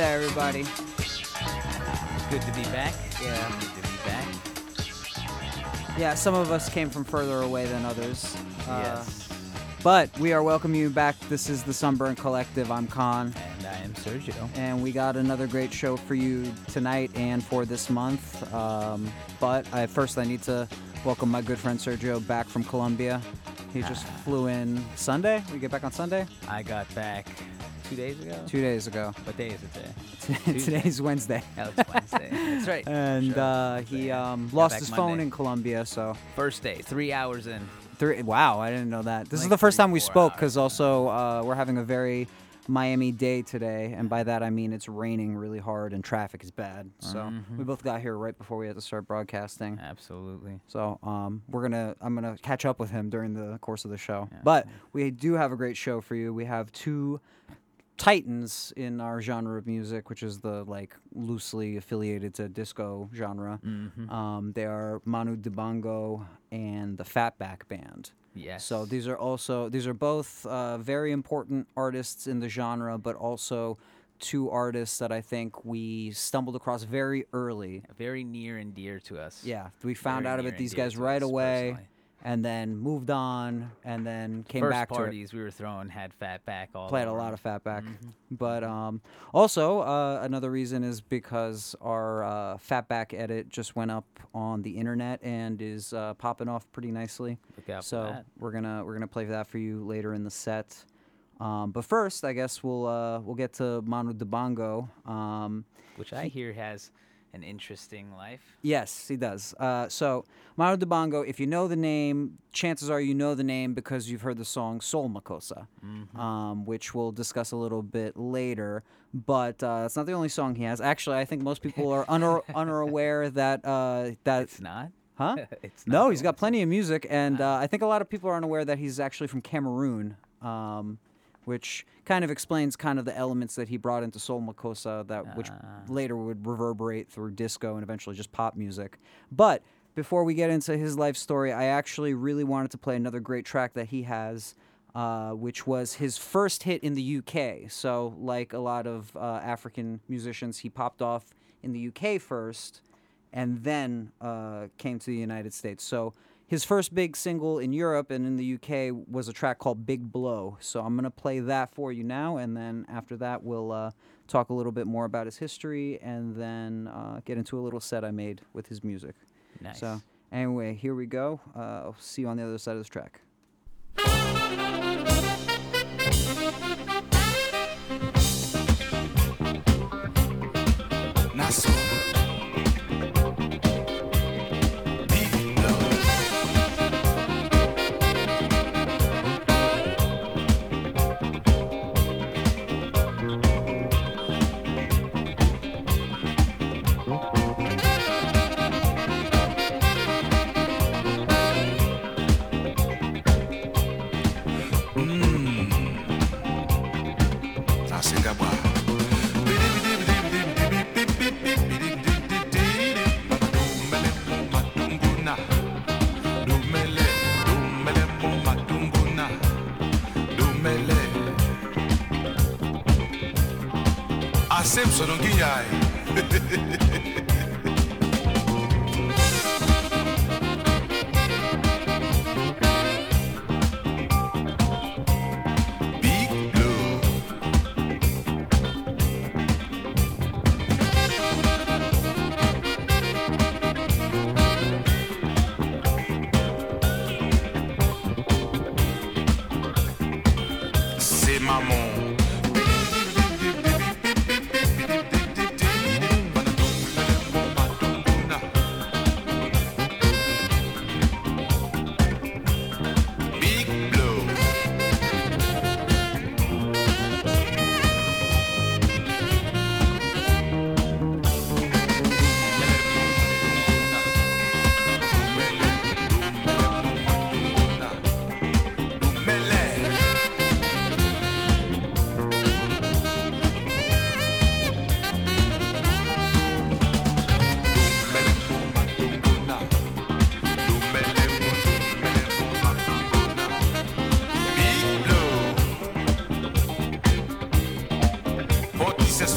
Canada, everybody. Good to be back. Yeah. Good to be back. Yeah, some of us came from further away than others. Yes. But we are welcoming you back. This is the Sunburn Collective. I'm Khan. And I am Sergio. And we got another great show for you tonight and for this month. But first I need to welcome my good friend Sergio back from Colombia. He just flew in Sunday. We get back on Sunday. I got back 2 days ago. 2 days ago. What day is it today? Today's Wednesday. Oh, it's Wednesday. That's right. And sure. He lost his phone Monday. In Colombia. So first day, 3 hours in. Wow, I didn't know that. This is the first time we spoke because also we're having a very Miami day today, and by that I mean it's raining really hard and traffic is bad. So we both got here right before we had to start broadcasting. Absolutely. So I'm gonna catch up with him during the course of the show. Yeah. But we do have a great show for you. We have two titans in our genre of music, which is the loosely affiliated to disco genre. They are Manu Dibango and the Fatback Band. Yes. So these are both very important artists in the genre, but also two artists that I think we stumbled across very early, very near and dear to us. Yeah, we found out about these guys right away. Personally. And then moved on, and then came back to it. First parties we were throwing had Fatback all over. Played a lot of Fatback. But also another reason is because our Fatback edit just went up on the internet and is popping off pretty nicely. Look out for that. So we're gonna play that for you later in the set. But first, I guess we'll get to Manu Dibango, which I hear has an interesting life. Yes, he does. So, Manu Dibango, if you know the name, chances are you know the name because you've heard the song Soul Makossa, which we'll discuss a little bit later. But it's not the only song he has. Actually, I think most people are unaware that... It's not? Huh? It's not. No, he's got plenty of music, and I think a lot of people are unaware that he's actually from Cameroon, which kind of explains the elements that he brought into Soul Makossa, which later would reverberate through disco and eventually just pop music. But before we get into his life story, I actually really wanted to play another great track that he has, which was his first hit in the UK. So like a lot of African musicians, he popped off in the UK first and then came to the United States. So his first big single in Europe and in the UK was a track called Big Blow. So I'm going to play that for you now, and then after that we'll talk a little bit more about his history and then get into a little set I made with his music. Nice. So anyway, here we go. I'll see you on the other side of this track. Nice. This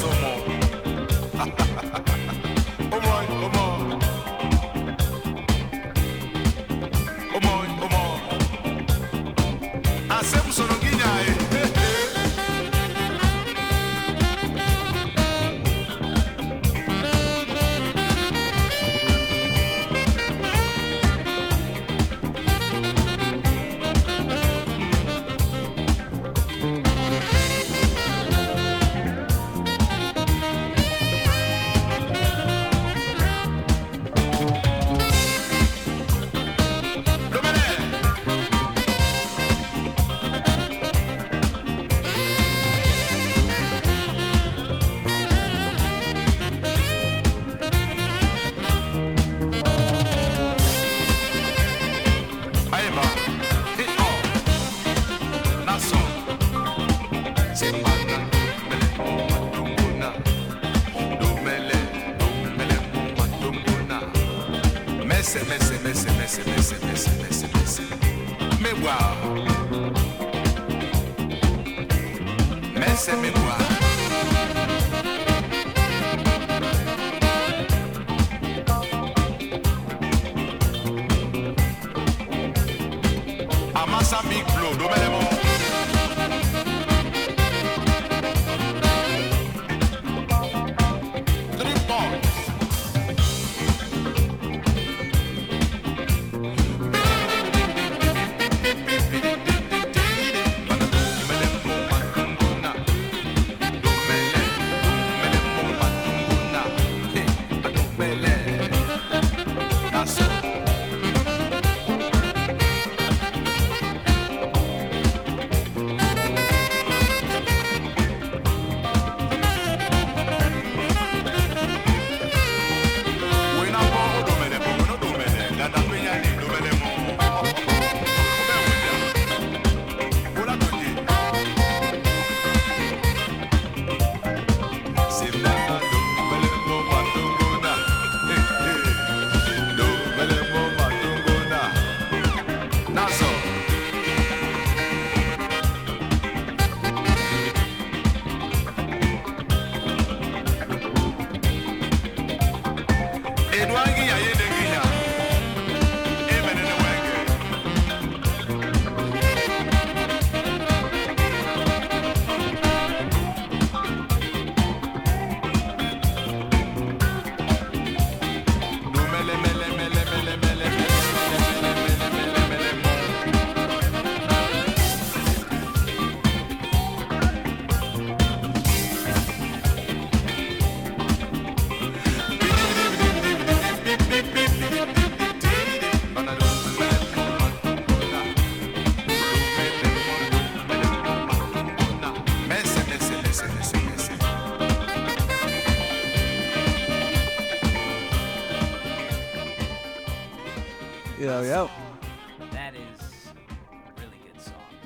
is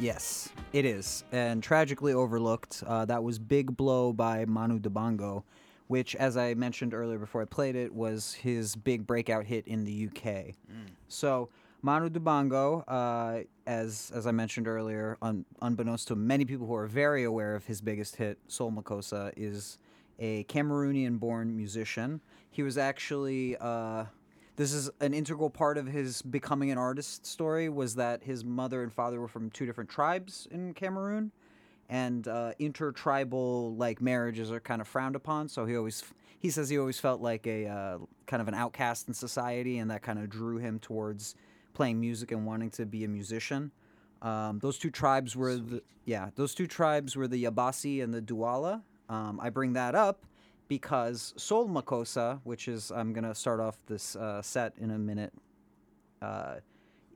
Yes, it is, and tragically overlooked. That was Big Blow by Manu Dibango, which, as I mentioned earlier before I played it, was his big breakout hit in the UK. So Manu Dibango, as I mentioned earlier, unbeknownst to many people who are very aware of his biggest hit, Soul Makossa, is a Cameroonian-born musician. He was actually... This is an integral part of his becoming an artist story, was that his mother and father were from two different tribes in Cameroon, and intertribal like marriages are kind of frowned upon. So he says he always felt like a kind of an outcast in society, and that kind of drew him towards playing music and wanting to be a musician. Those two tribes were the Yabasi and the Duala. I bring that up because Soul Makossa, which is, I'm going to start off this set in a minute,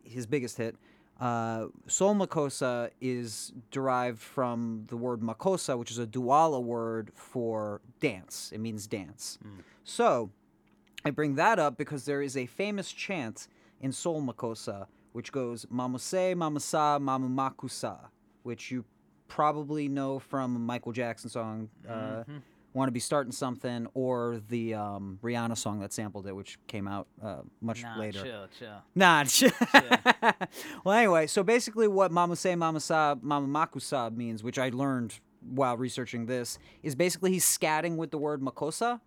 his biggest hit, Soul Makossa is derived from the word Makossa, which is a Duala word for dance. It means dance. So I bring that up because there is a famous chant in Soul Makossa, which goes, Mamuse, Mamasa, Mamu Makusa, which you probably know from a Michael Jackson song, Want to Be Starting Something, or the Rihanna song that sampled it, which came out much later. Nah, chill. Well, anyway, so basically what Mamuse, Mamasa, Mamakusa means, which I learned while researching this, is basically he's scatting with the word Makossa.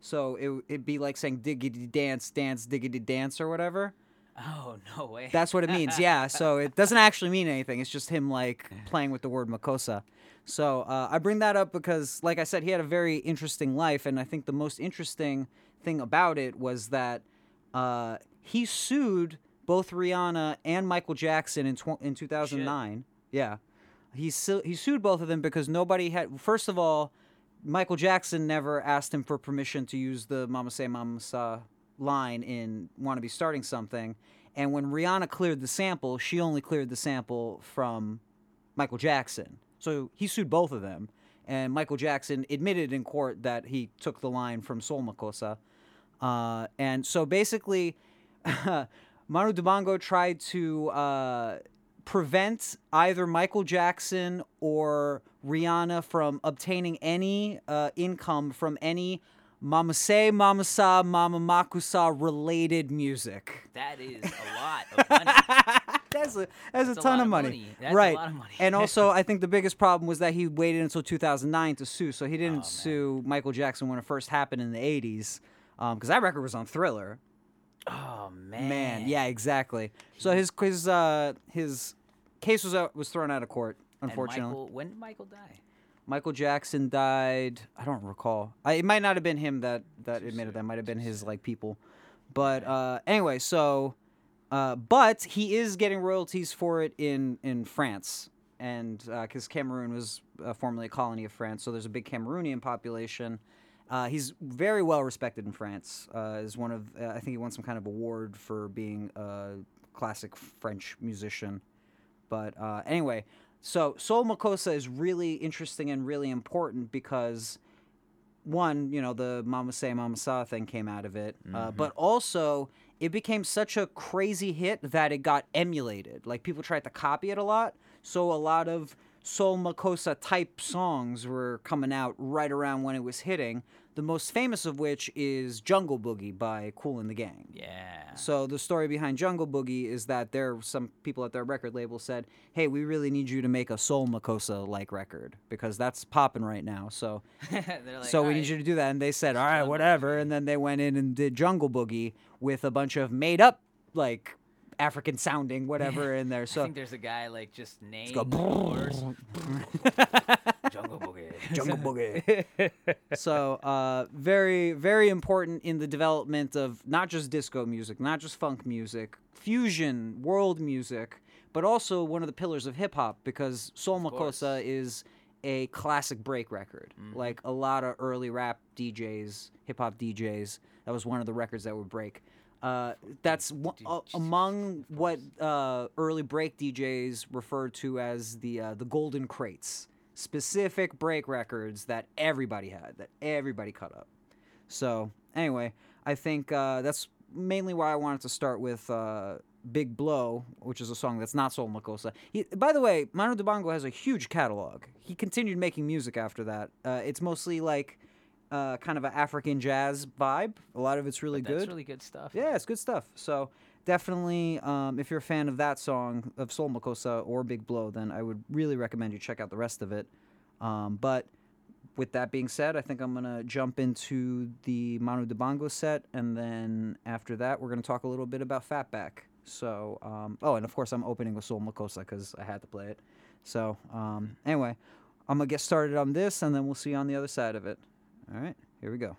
So it'd be like saying diggity dance, dance, diggity dance, or whatever. Oh, no way. That's what it means, yeah. So it doesn't actually mean anything. It's just him, like, playing with the word Makossa. So I bring that up because, like I said, he had a very interesting life, and I think the most interesting thing about it was that he sued both Rihanna and Michael Jackson in 2009. Shit. Yeah. He sued both of them because nobody had... First of all, Michael Jackson never asked him for permission to use the Mamase Mamasa line in Want to Be Starting Something, and when Rihanna cleared the sample, she only cleared the sample from Michael Jackson. So he sued both of them, and Michael Jackson admitted in court that he took the line from Soul Makossa. And so basically, Manu Dibango tried to prevent either Michael Jackson or Rihanna from obtaining any income from any Mamase, Mamasa, Mama Makusa related music. That is a lot of money. That's a ton of money. That's right. A lot of money. And also, I think the biggest problem was that he waited until 2009 to sue. So he didn't sue Michael Jackson when it first happened in the 80s, because that record was on Thriller. Oh, man. Yeah, exactly. So his case was thrown out of court, unfortunately. And when did Michael die? Michael Jackson died, I don't recall. It might not have been him that admitted that. It might have been his, people. But anyway, so... but he is getting royalties for it in France. And because Cameroon was formerly a colony of France, so there's a big Cameroonian population. He's very well respected in France. Is one of I think he won some kind of award for being a classic French musician. But anyway... So Soul Makossa is really interesting and really important because, one, the Mama Say Mama Sa thing came out of it, but also it became such a crazy hit that it got emulated. People tried to copy it a lot, so a lot of Soul Makossa-type songs were coming out right around when it was hitting, the most famous of which is Jungle Boogie by Kool and the Gang. Yeah. So the story behind Jungle Boogie is that there were some people at their record label said, hey, we really need you to make a Soul Makossa-like record because that's popping right now. So, we need you to do that. And they said, all right, whatever. And then they went in and did Jungle Boogie with a bunch of made-up, African sounding, whatever, in there. So I think there's a guy just named Jungle Boogie. Jungle Boogie. So very, very important in the development of not just disco music, not just funk music, fusion, world music, but also one of the pillars of hip hop because Soul Makossa is a classic break record. Like a lot of early rap DJs, hip hop DJs, that was one of the records that would break. That's among what early break DJs referred to as the golden crates, specific break records that everybody had, that everybody cut up. So anyway, I think that's mainly why I wanted to start with Big Blow, which is a song that's not Soul Makossa. By the way, Manu Dibango has a huge catalog. He continued making music after that. It's mostly kind of an African jazz vibe. A lot of it's really good. That's really good stuff. Yeah, it's good stuff. So definitely, if you're a fan of that song, of Soul Makossa or Big Blow, then I would really recommend you check out the rest of it. But with that being said, I think I'm going to jump into the Manu Dibango set, and then after that, we're going to talk a little bit about Fatback. So, and of course, I'm opening with Soul Makossa because I had to play it. So anyway, I'm going to get started on this, and then we'll see you on the other side of it. All right, here we go.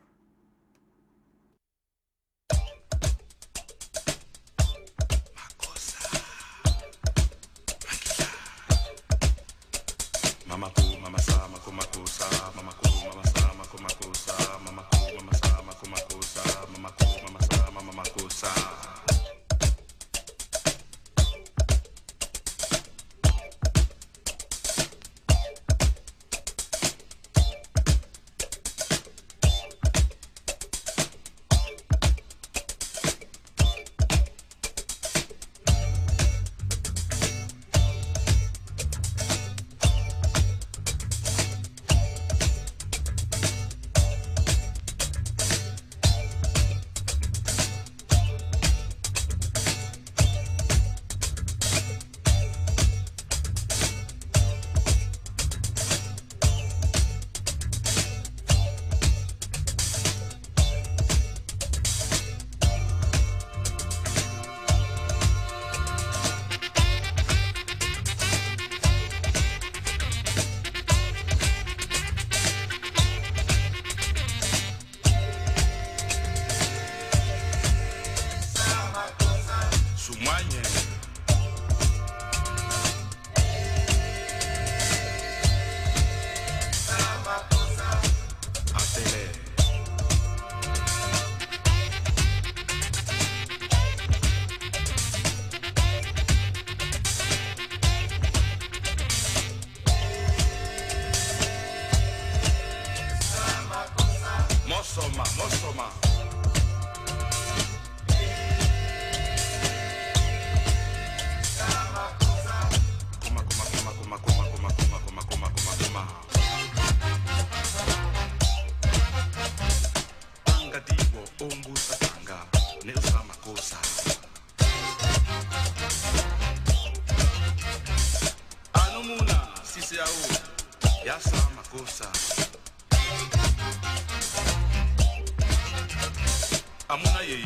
Amuna yeye,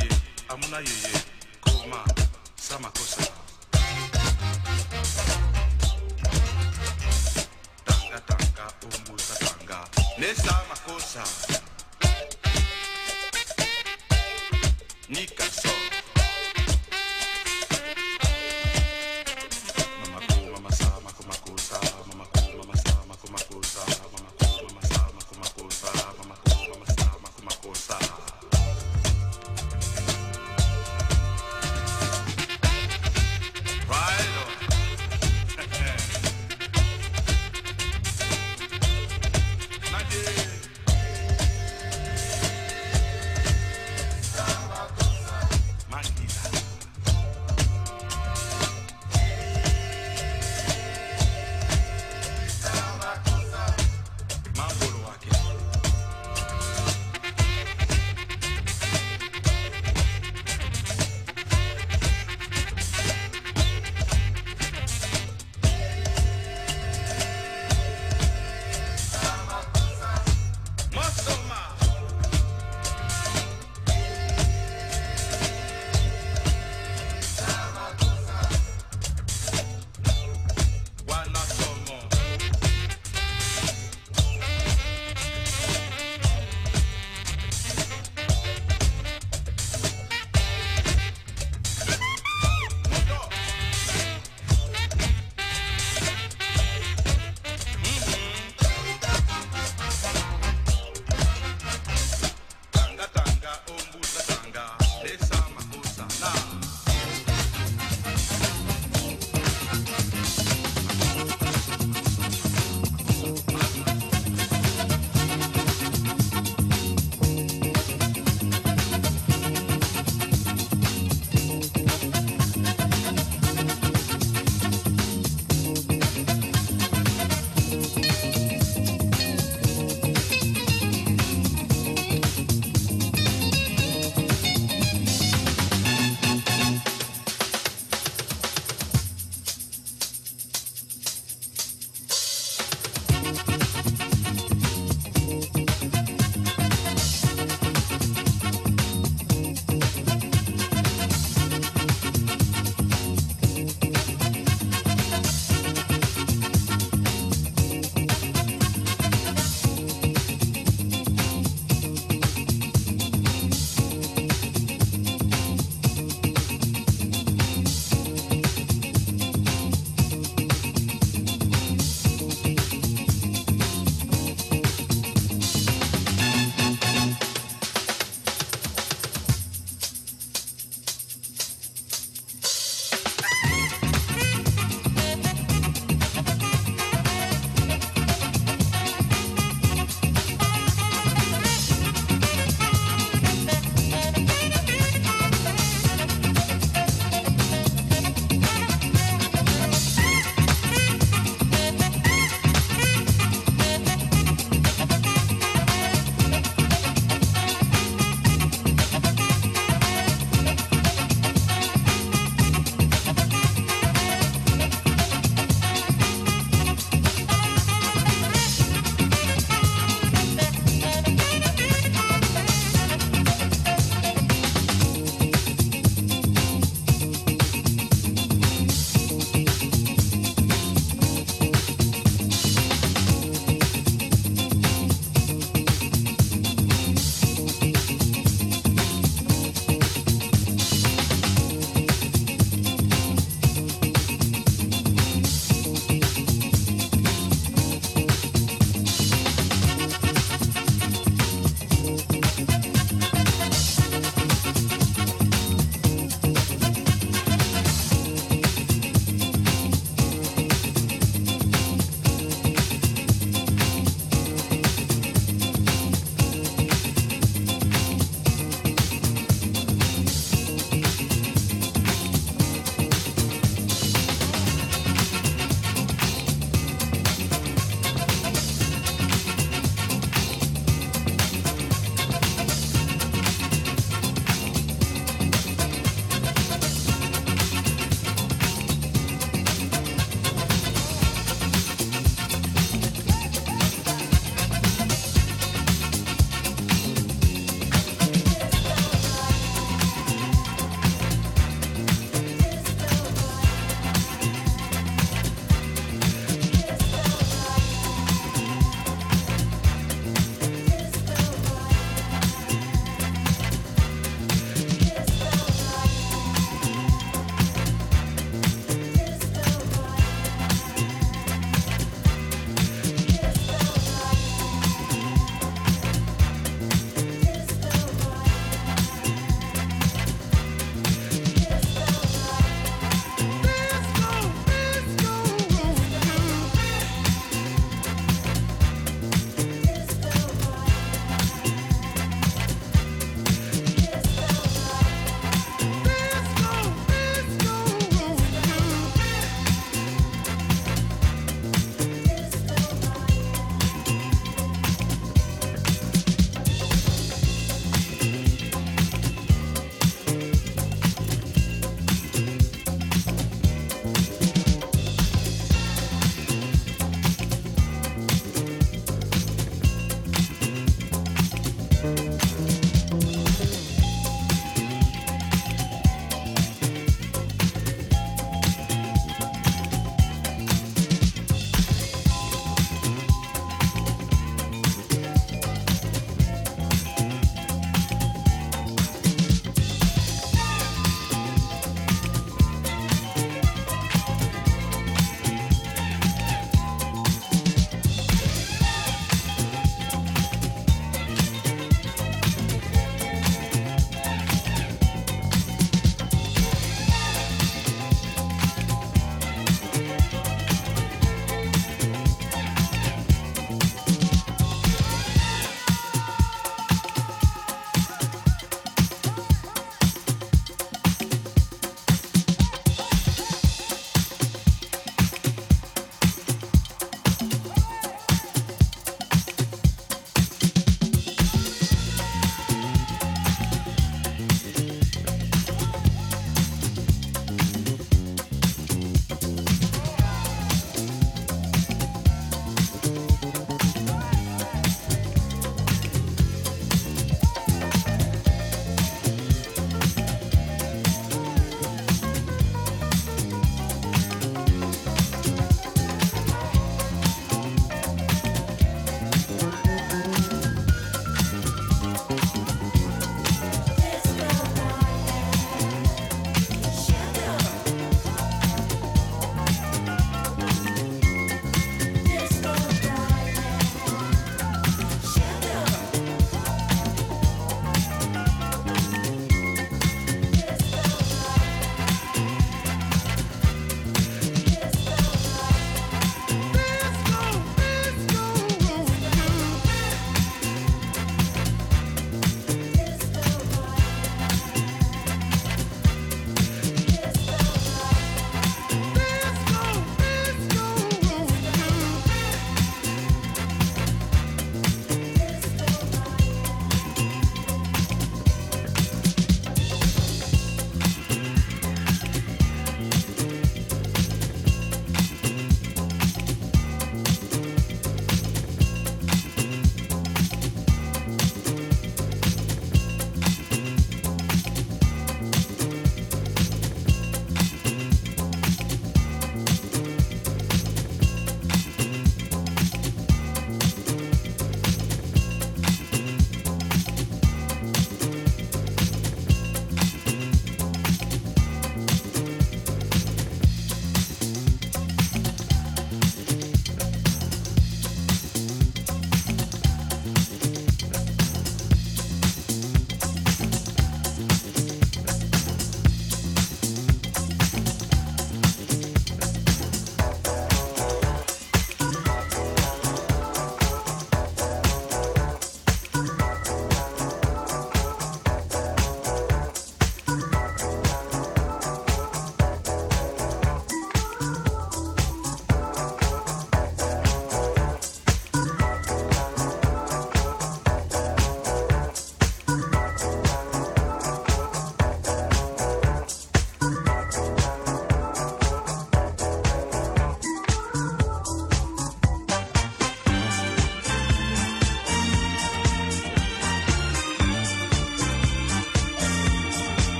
amuna yeye, koma, samakosa. Tanga tanga, umbusa tanga, ne samakosa. Nikaso. Mamako, mama samako, makosa, mamako, mama samako, makosa, mamako, mama samako, makosa, mamako, mama samako, makosa.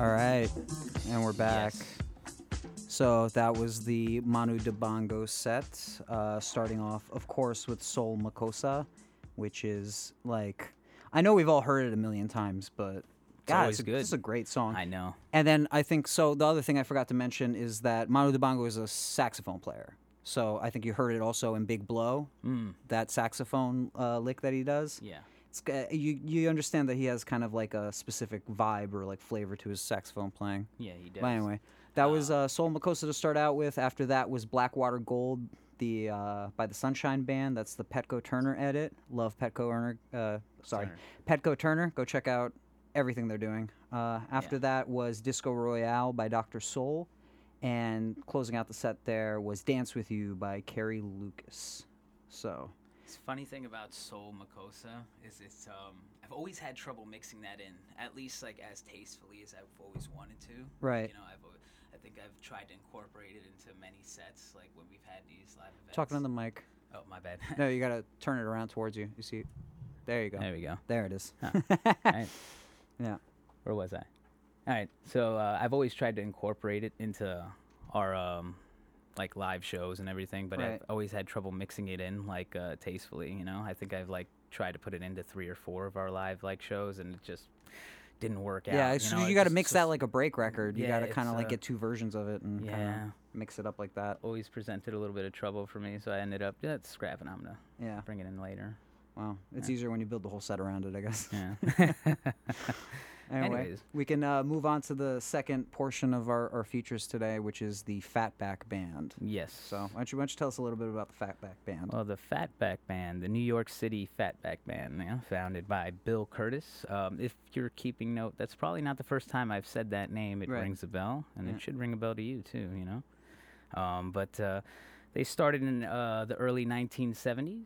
All right, and we're back. Yes. So that was the Manu Dibango set, starting off, of course, with Soul Makossa, which is like, I know we've all heard it a million times, but God, it's good. It's a great song. I know. And then I think, so the other thing I forgot to mention is that Manu Dibango is a saxophone player. So I think you heard it also in Big Blow, that saxophone lick that he does. Yeah. It's, you understand that he has kind of like a specific vibe or like flavor to his saxophone playing. Yeah, he does. But anyway, that was Soul Makossa to start out with. After that was Blackwater Gold, the by the Sunshine Band. That's the Petco Turner edit. Love Petco Turner. Petco Turner. Go check out everything they're doing. After that was Disco Royale by Dr. Soul, and closing out the set there was Dance With You by Carrie Lucas. So. It's funny thing about Soul Makossa is it's I've always had trouble mixing that in, at least like as tastefully as I've always wanted to. Right. You know, I think I've tried to incorporate it into many sets, like when we've had these live events. Talking on the mic. Oh, my bad. No, you gotta turn it around towards you. You see? There you go. There we go. There it is. Huh. All right. Yeah. Where was I? All right. So I've always tried to incorporate it into our like live shows and everything, but right. I've always had trouble mixing it in like tastefully. You know, I think I've like tried to put it into 3 or 4 of our live like shows, and it just didn't work out. Yeah, it's, you know, you got to mix that like a break record. You got to kind of like get 2 versions of it and kind of mix it up like that. Always presented a little bit of trouble for me, so I ended up scrapping. I'm gonna bring it in later. Wow, it's easier when you build the whole set around it, I guess. Yeah. Anyways, we can move on to the second portion of our features today, which is the Fatback Band. Yes. So why don't you tell us a little bit about the Fatback Band? Well, the Fatback Band, the New York City Fatback Band, founded by Bill Curtis. If you're keeping note, that's probably not the first time I've said that name. It rings a bell, and it should ring a bell to you, too, you know. But they started in the early 1970s.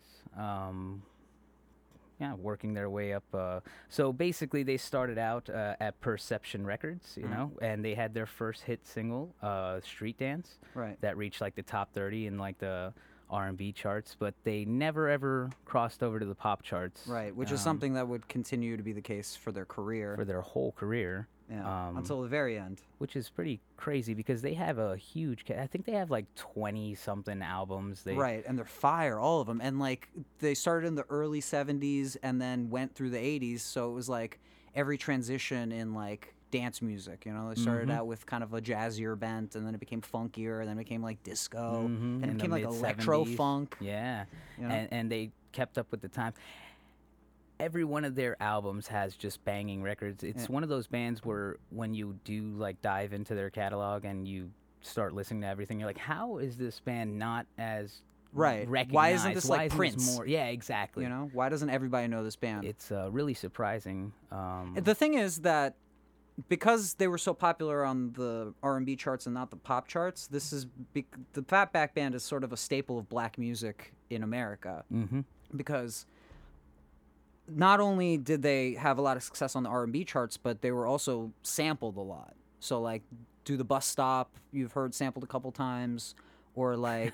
Working their way up. So basically, they started out at Perception Records, you know, and they had their first hit single, "Street Dance," right? That reached like the top 30 in like the R&B charts, but they never ever crossed over to the pop charts, right? Which is something that would continue to be the case for their career, for their whole career, until the very end. Which is pretty crazy because they have a huge. I think they have like 20 something albums. And they're fire, all of them. And like they started in the early 70s and then went through the 80s. So it was like every transition in like dance music, you know, they started out with kind of a jazzier bent, and then it became funkier, and then it became like disco, and it became like electro funk. Yeah, you know? and they kept up with the time. Every one of their albums has just banging records. It's one of those bands where when you do like dive into their catalog and you start listening to everything, you're like, how is this band not as recognized? Why isn't this like Prince? Yeah, exactly. You know, why doesn't everybody know this band? It's really surprising. The thing is that. Because they were so popular on the R&B charts and not the pop charts, the Fatback Band is sort of a staple of black music in America. Mm-hmm. Because not only did they have a lot of success on the R&B charts, but they were also sampled a lot. So, like, Do the Bus Stop, you've heard sampled a couple times, or like...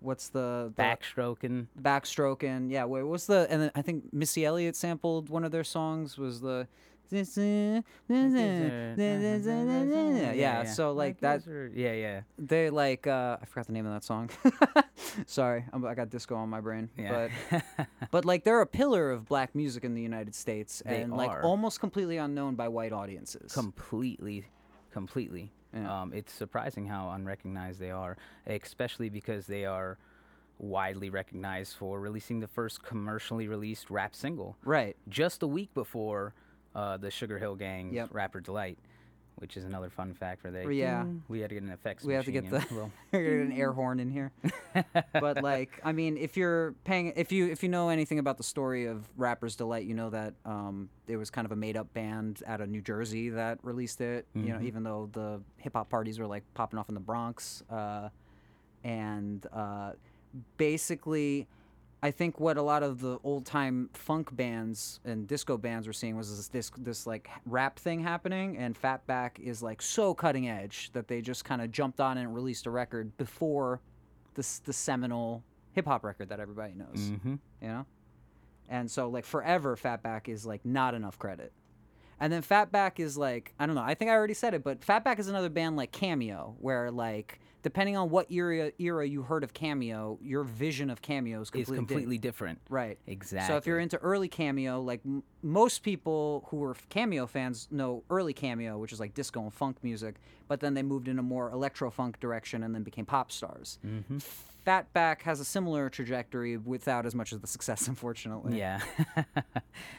What's the Backstrokin'? Yeah. Wait, what's the? And then I think Missy Elliott sampled one of their songs. Was the? Yeah. So like that. Yeah. They like I forgot the name of that song. Sorry, I got disco on my brain. Yeah. But like they're a pillar of black music in the United States, and like almost completely unknown by white audiences. Completely. Yeah. It's surprising how unrecognized they are, especially because they are widely recognized for releasing the first commercially released rap single. Right. Just a week before the Sugar Hill Gang's Rapper's Delight, which is another fun fact for they. Yeah. We had to get an effects machine. We have to get an air horn in here. But like, I mean, if you know anything about the story of Rapper's Delight, you know that it was kind of a made up band out of New Jersey that released it. Mm-hmm. You know, even though the hip hop parties were like popping off in the Bronx, and basically. I think what a lot of the old-time funk bands and disco bands were seeing was this like rap thing happening, and Fatback is like so cutting edge that they just kind of jumped on and released a record before the seminal hip-hop record that everybody knows, you know? And so like forever Fatback is like not enough credit. And then Fatback is like, I don't know, I think I already said it, but Fatback is another band like Cameo, where like depending on what era you heard of Cameo, your vision of Cameo is completely different. Right. Exactly. So if you're into early Cameo, like most people who were Cameo fans know early Cameo, which is like disco and funk music, but then they moved in a more electro-funk direction and then became pop stars. Mm-hmm. Fatback has a similar trajectory without as much of the success, unfortunately. Yeah.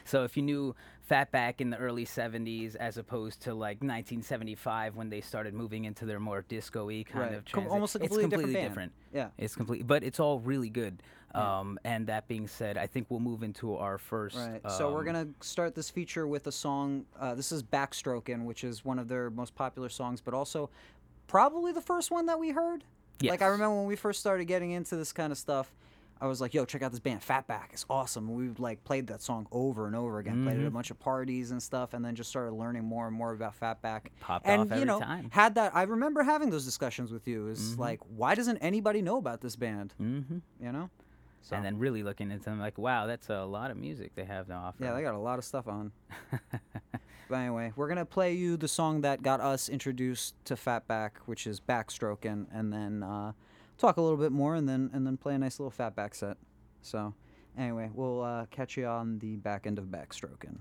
So if you knew Fatback in the early 70s as opposed to like 1975 when they started moving into their more disco-y kind of transition. Almost like it's completely different. Yeah. It's completely, but it's all really good. And that being said, I think we'll move into our first. Right. So we're going to start this feature with a song. This is Backstrokin', which is one of their most popular songs, but also probably the first one that we heard. Yes. Like, I remember when we first started getting into this kind of stuff, I was like, yo, check out this band, Fatback. It's awesome. We, like, played that song over and over again, played it at a bunch of parties and stuff, and then just started learning more and more about Fatback. Popped off every time. Had that, I remember having those discussions with you. It's like, why doesn't anybody know about this band? You know? So. And then really looking into them, like, wow, that's a lot of music they have to offer. Yeah, they got a lot of stuff on. But anyway, we're going to play you the song that got us introduced to Fatback, which is Backstrokin', and then talk a little bit more, and then play a nice little Fatback set. So anyway, we'll catch you on the back end of Backstrokin'.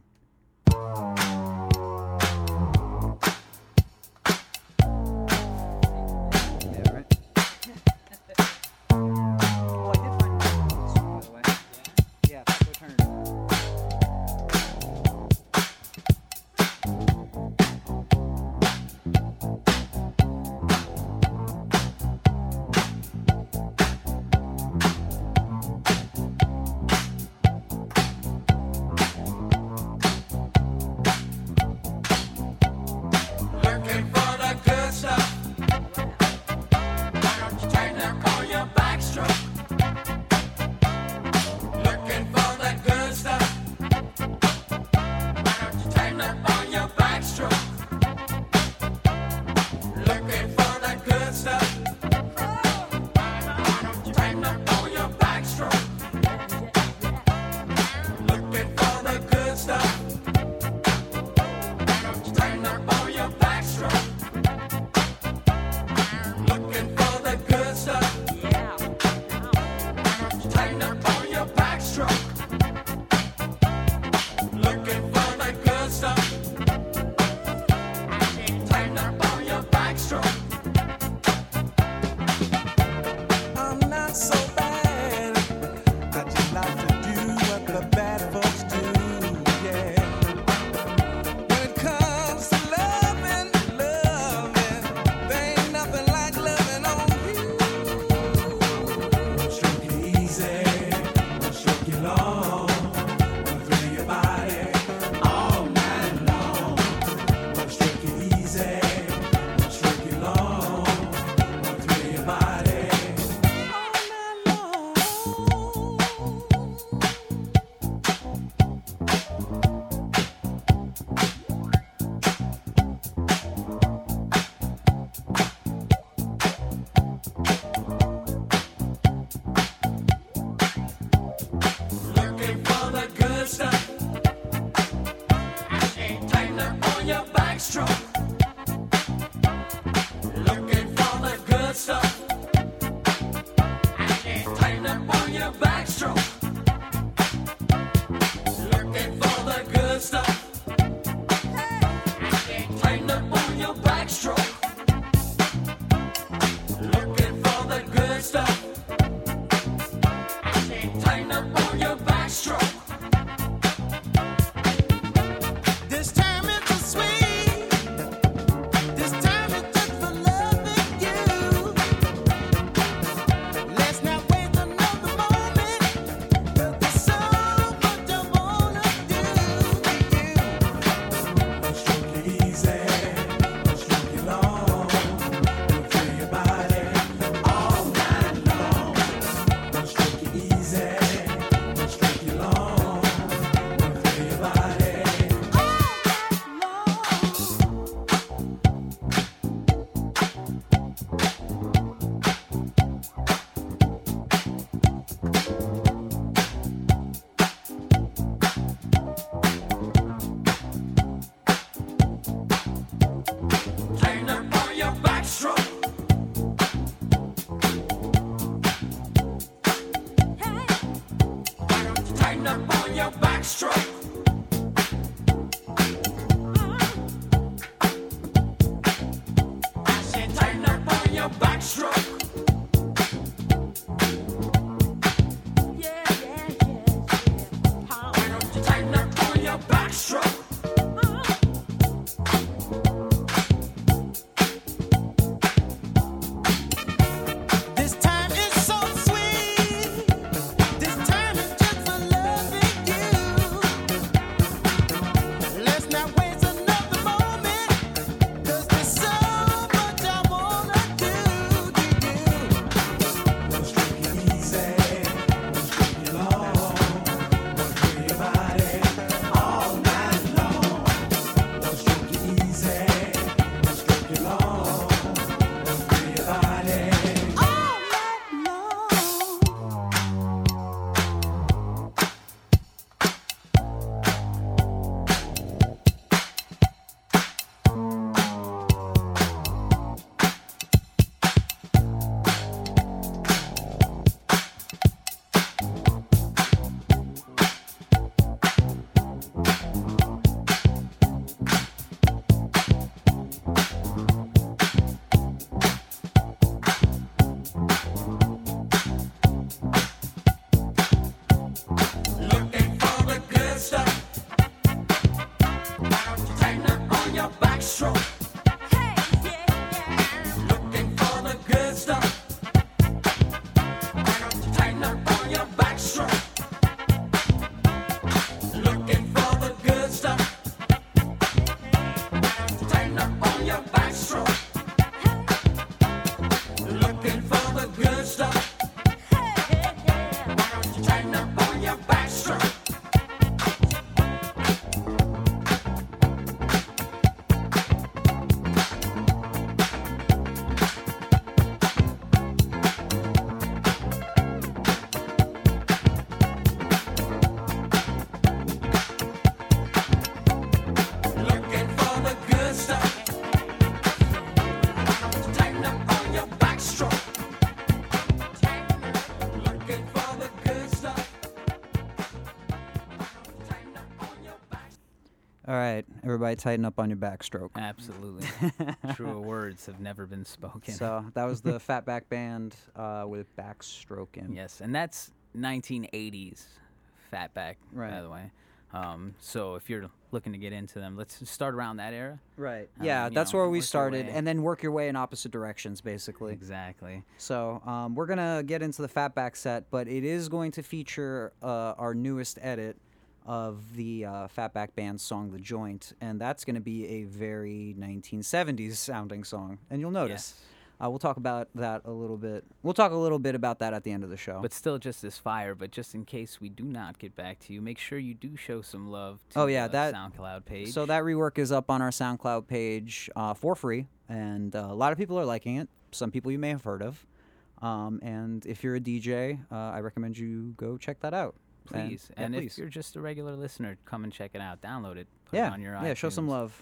This time it's a swing. All right, everybody tighten up on your backstroke. Absolutely. Truer words have never been spoken. So that was the Fatback Band with Backstrokin'. Yes, and that's 1980s Fatback, right, by the way. So if you're looking to get into them, let's start around that era. Right. Yeah, that's where we started, and then work your way in opposite directions, basically. Exactly. So we're going to get into the Fatback set, but it is going to feature our newest edit of the Fatback Band song, The Joint, and that's going to be a very 1970s sounding song, and you'll notice. Yes. We'll talk about that a little bit. We'll talk a little bit about that at the end of the show. But still just as fire, but just in case we do not get back to you, make sure you do show some love to the SoundCloud page. So that rework is up on our SoundCloud page for free, and a lot of people are liking it. Some people you may have heard of. And if you're a DJ, I recommend you go check that out. Please. And if you're just a regular listener, come and check it out. Download it. Put it on your iTunes. Yeah, show some love.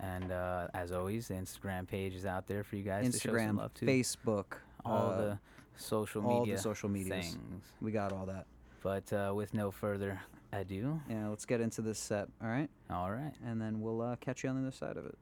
And as always, the Instagram page is out there for you guys to show some love to. Facebook. All the social media. All the social media things. We got all that. But with no further ado. Yeah, let's get into this set, all right? All right. And then we'll catch you on the other side of it.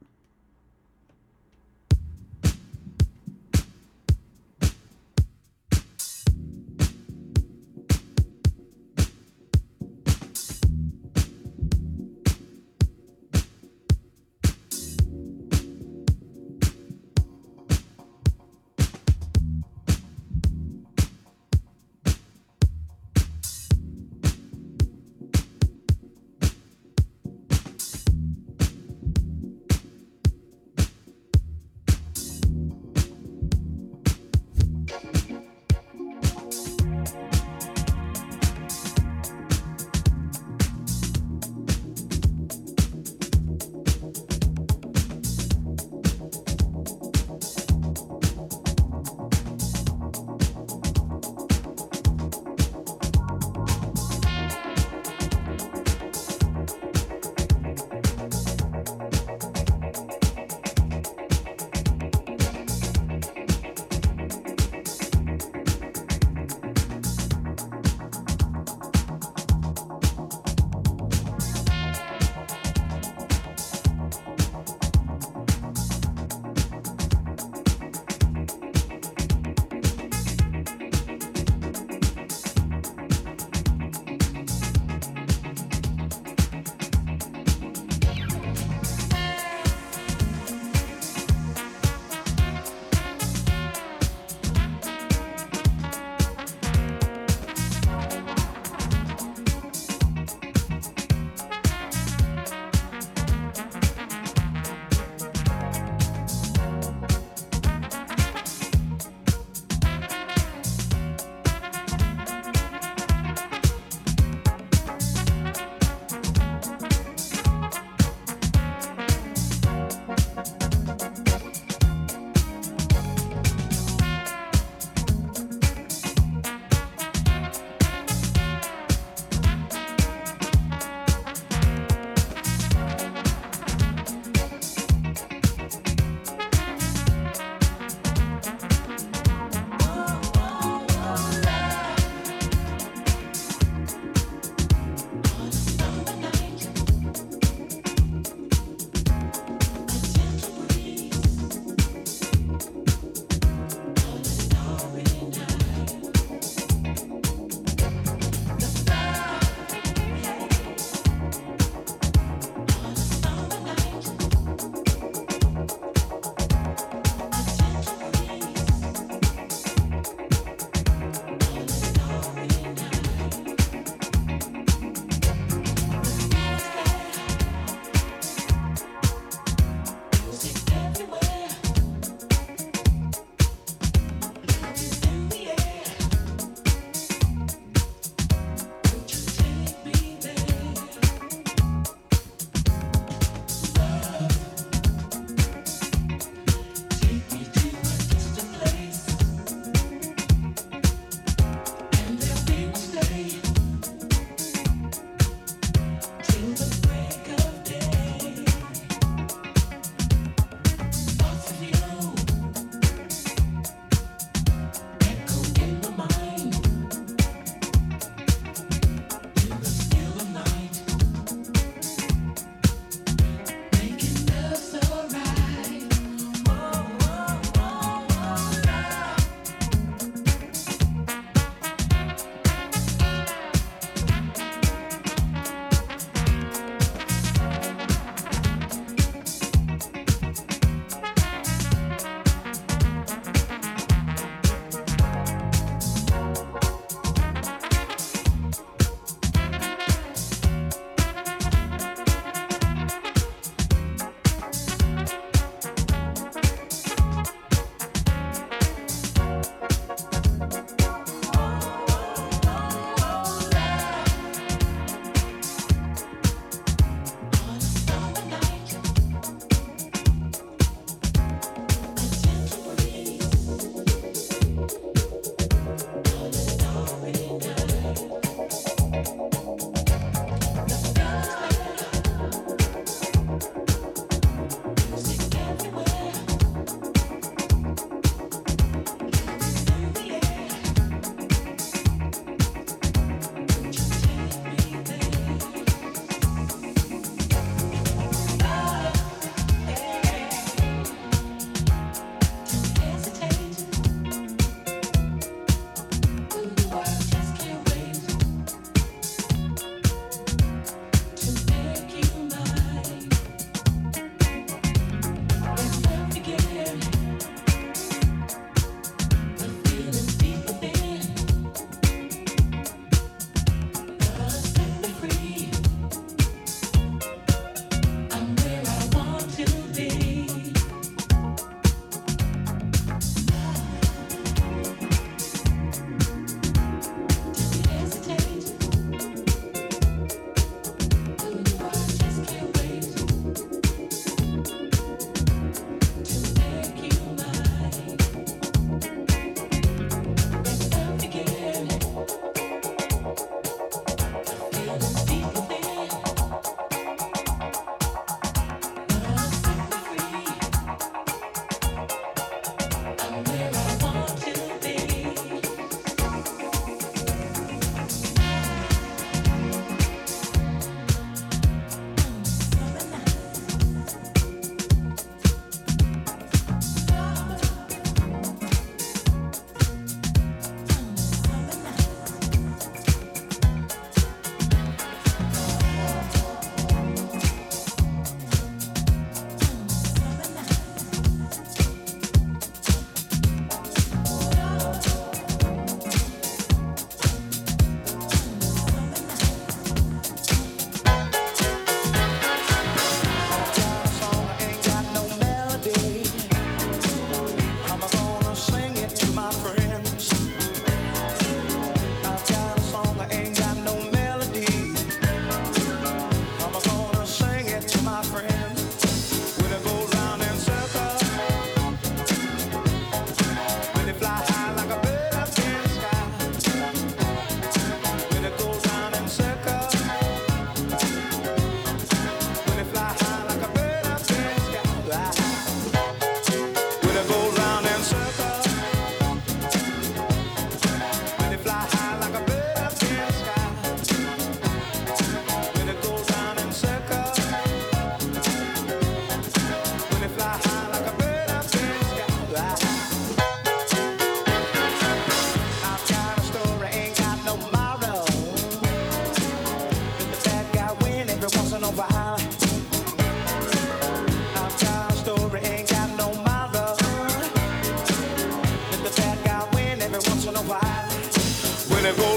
every once in a while. Our child's story ain't got no mother. Let the bad guy win every once in a while. When it goes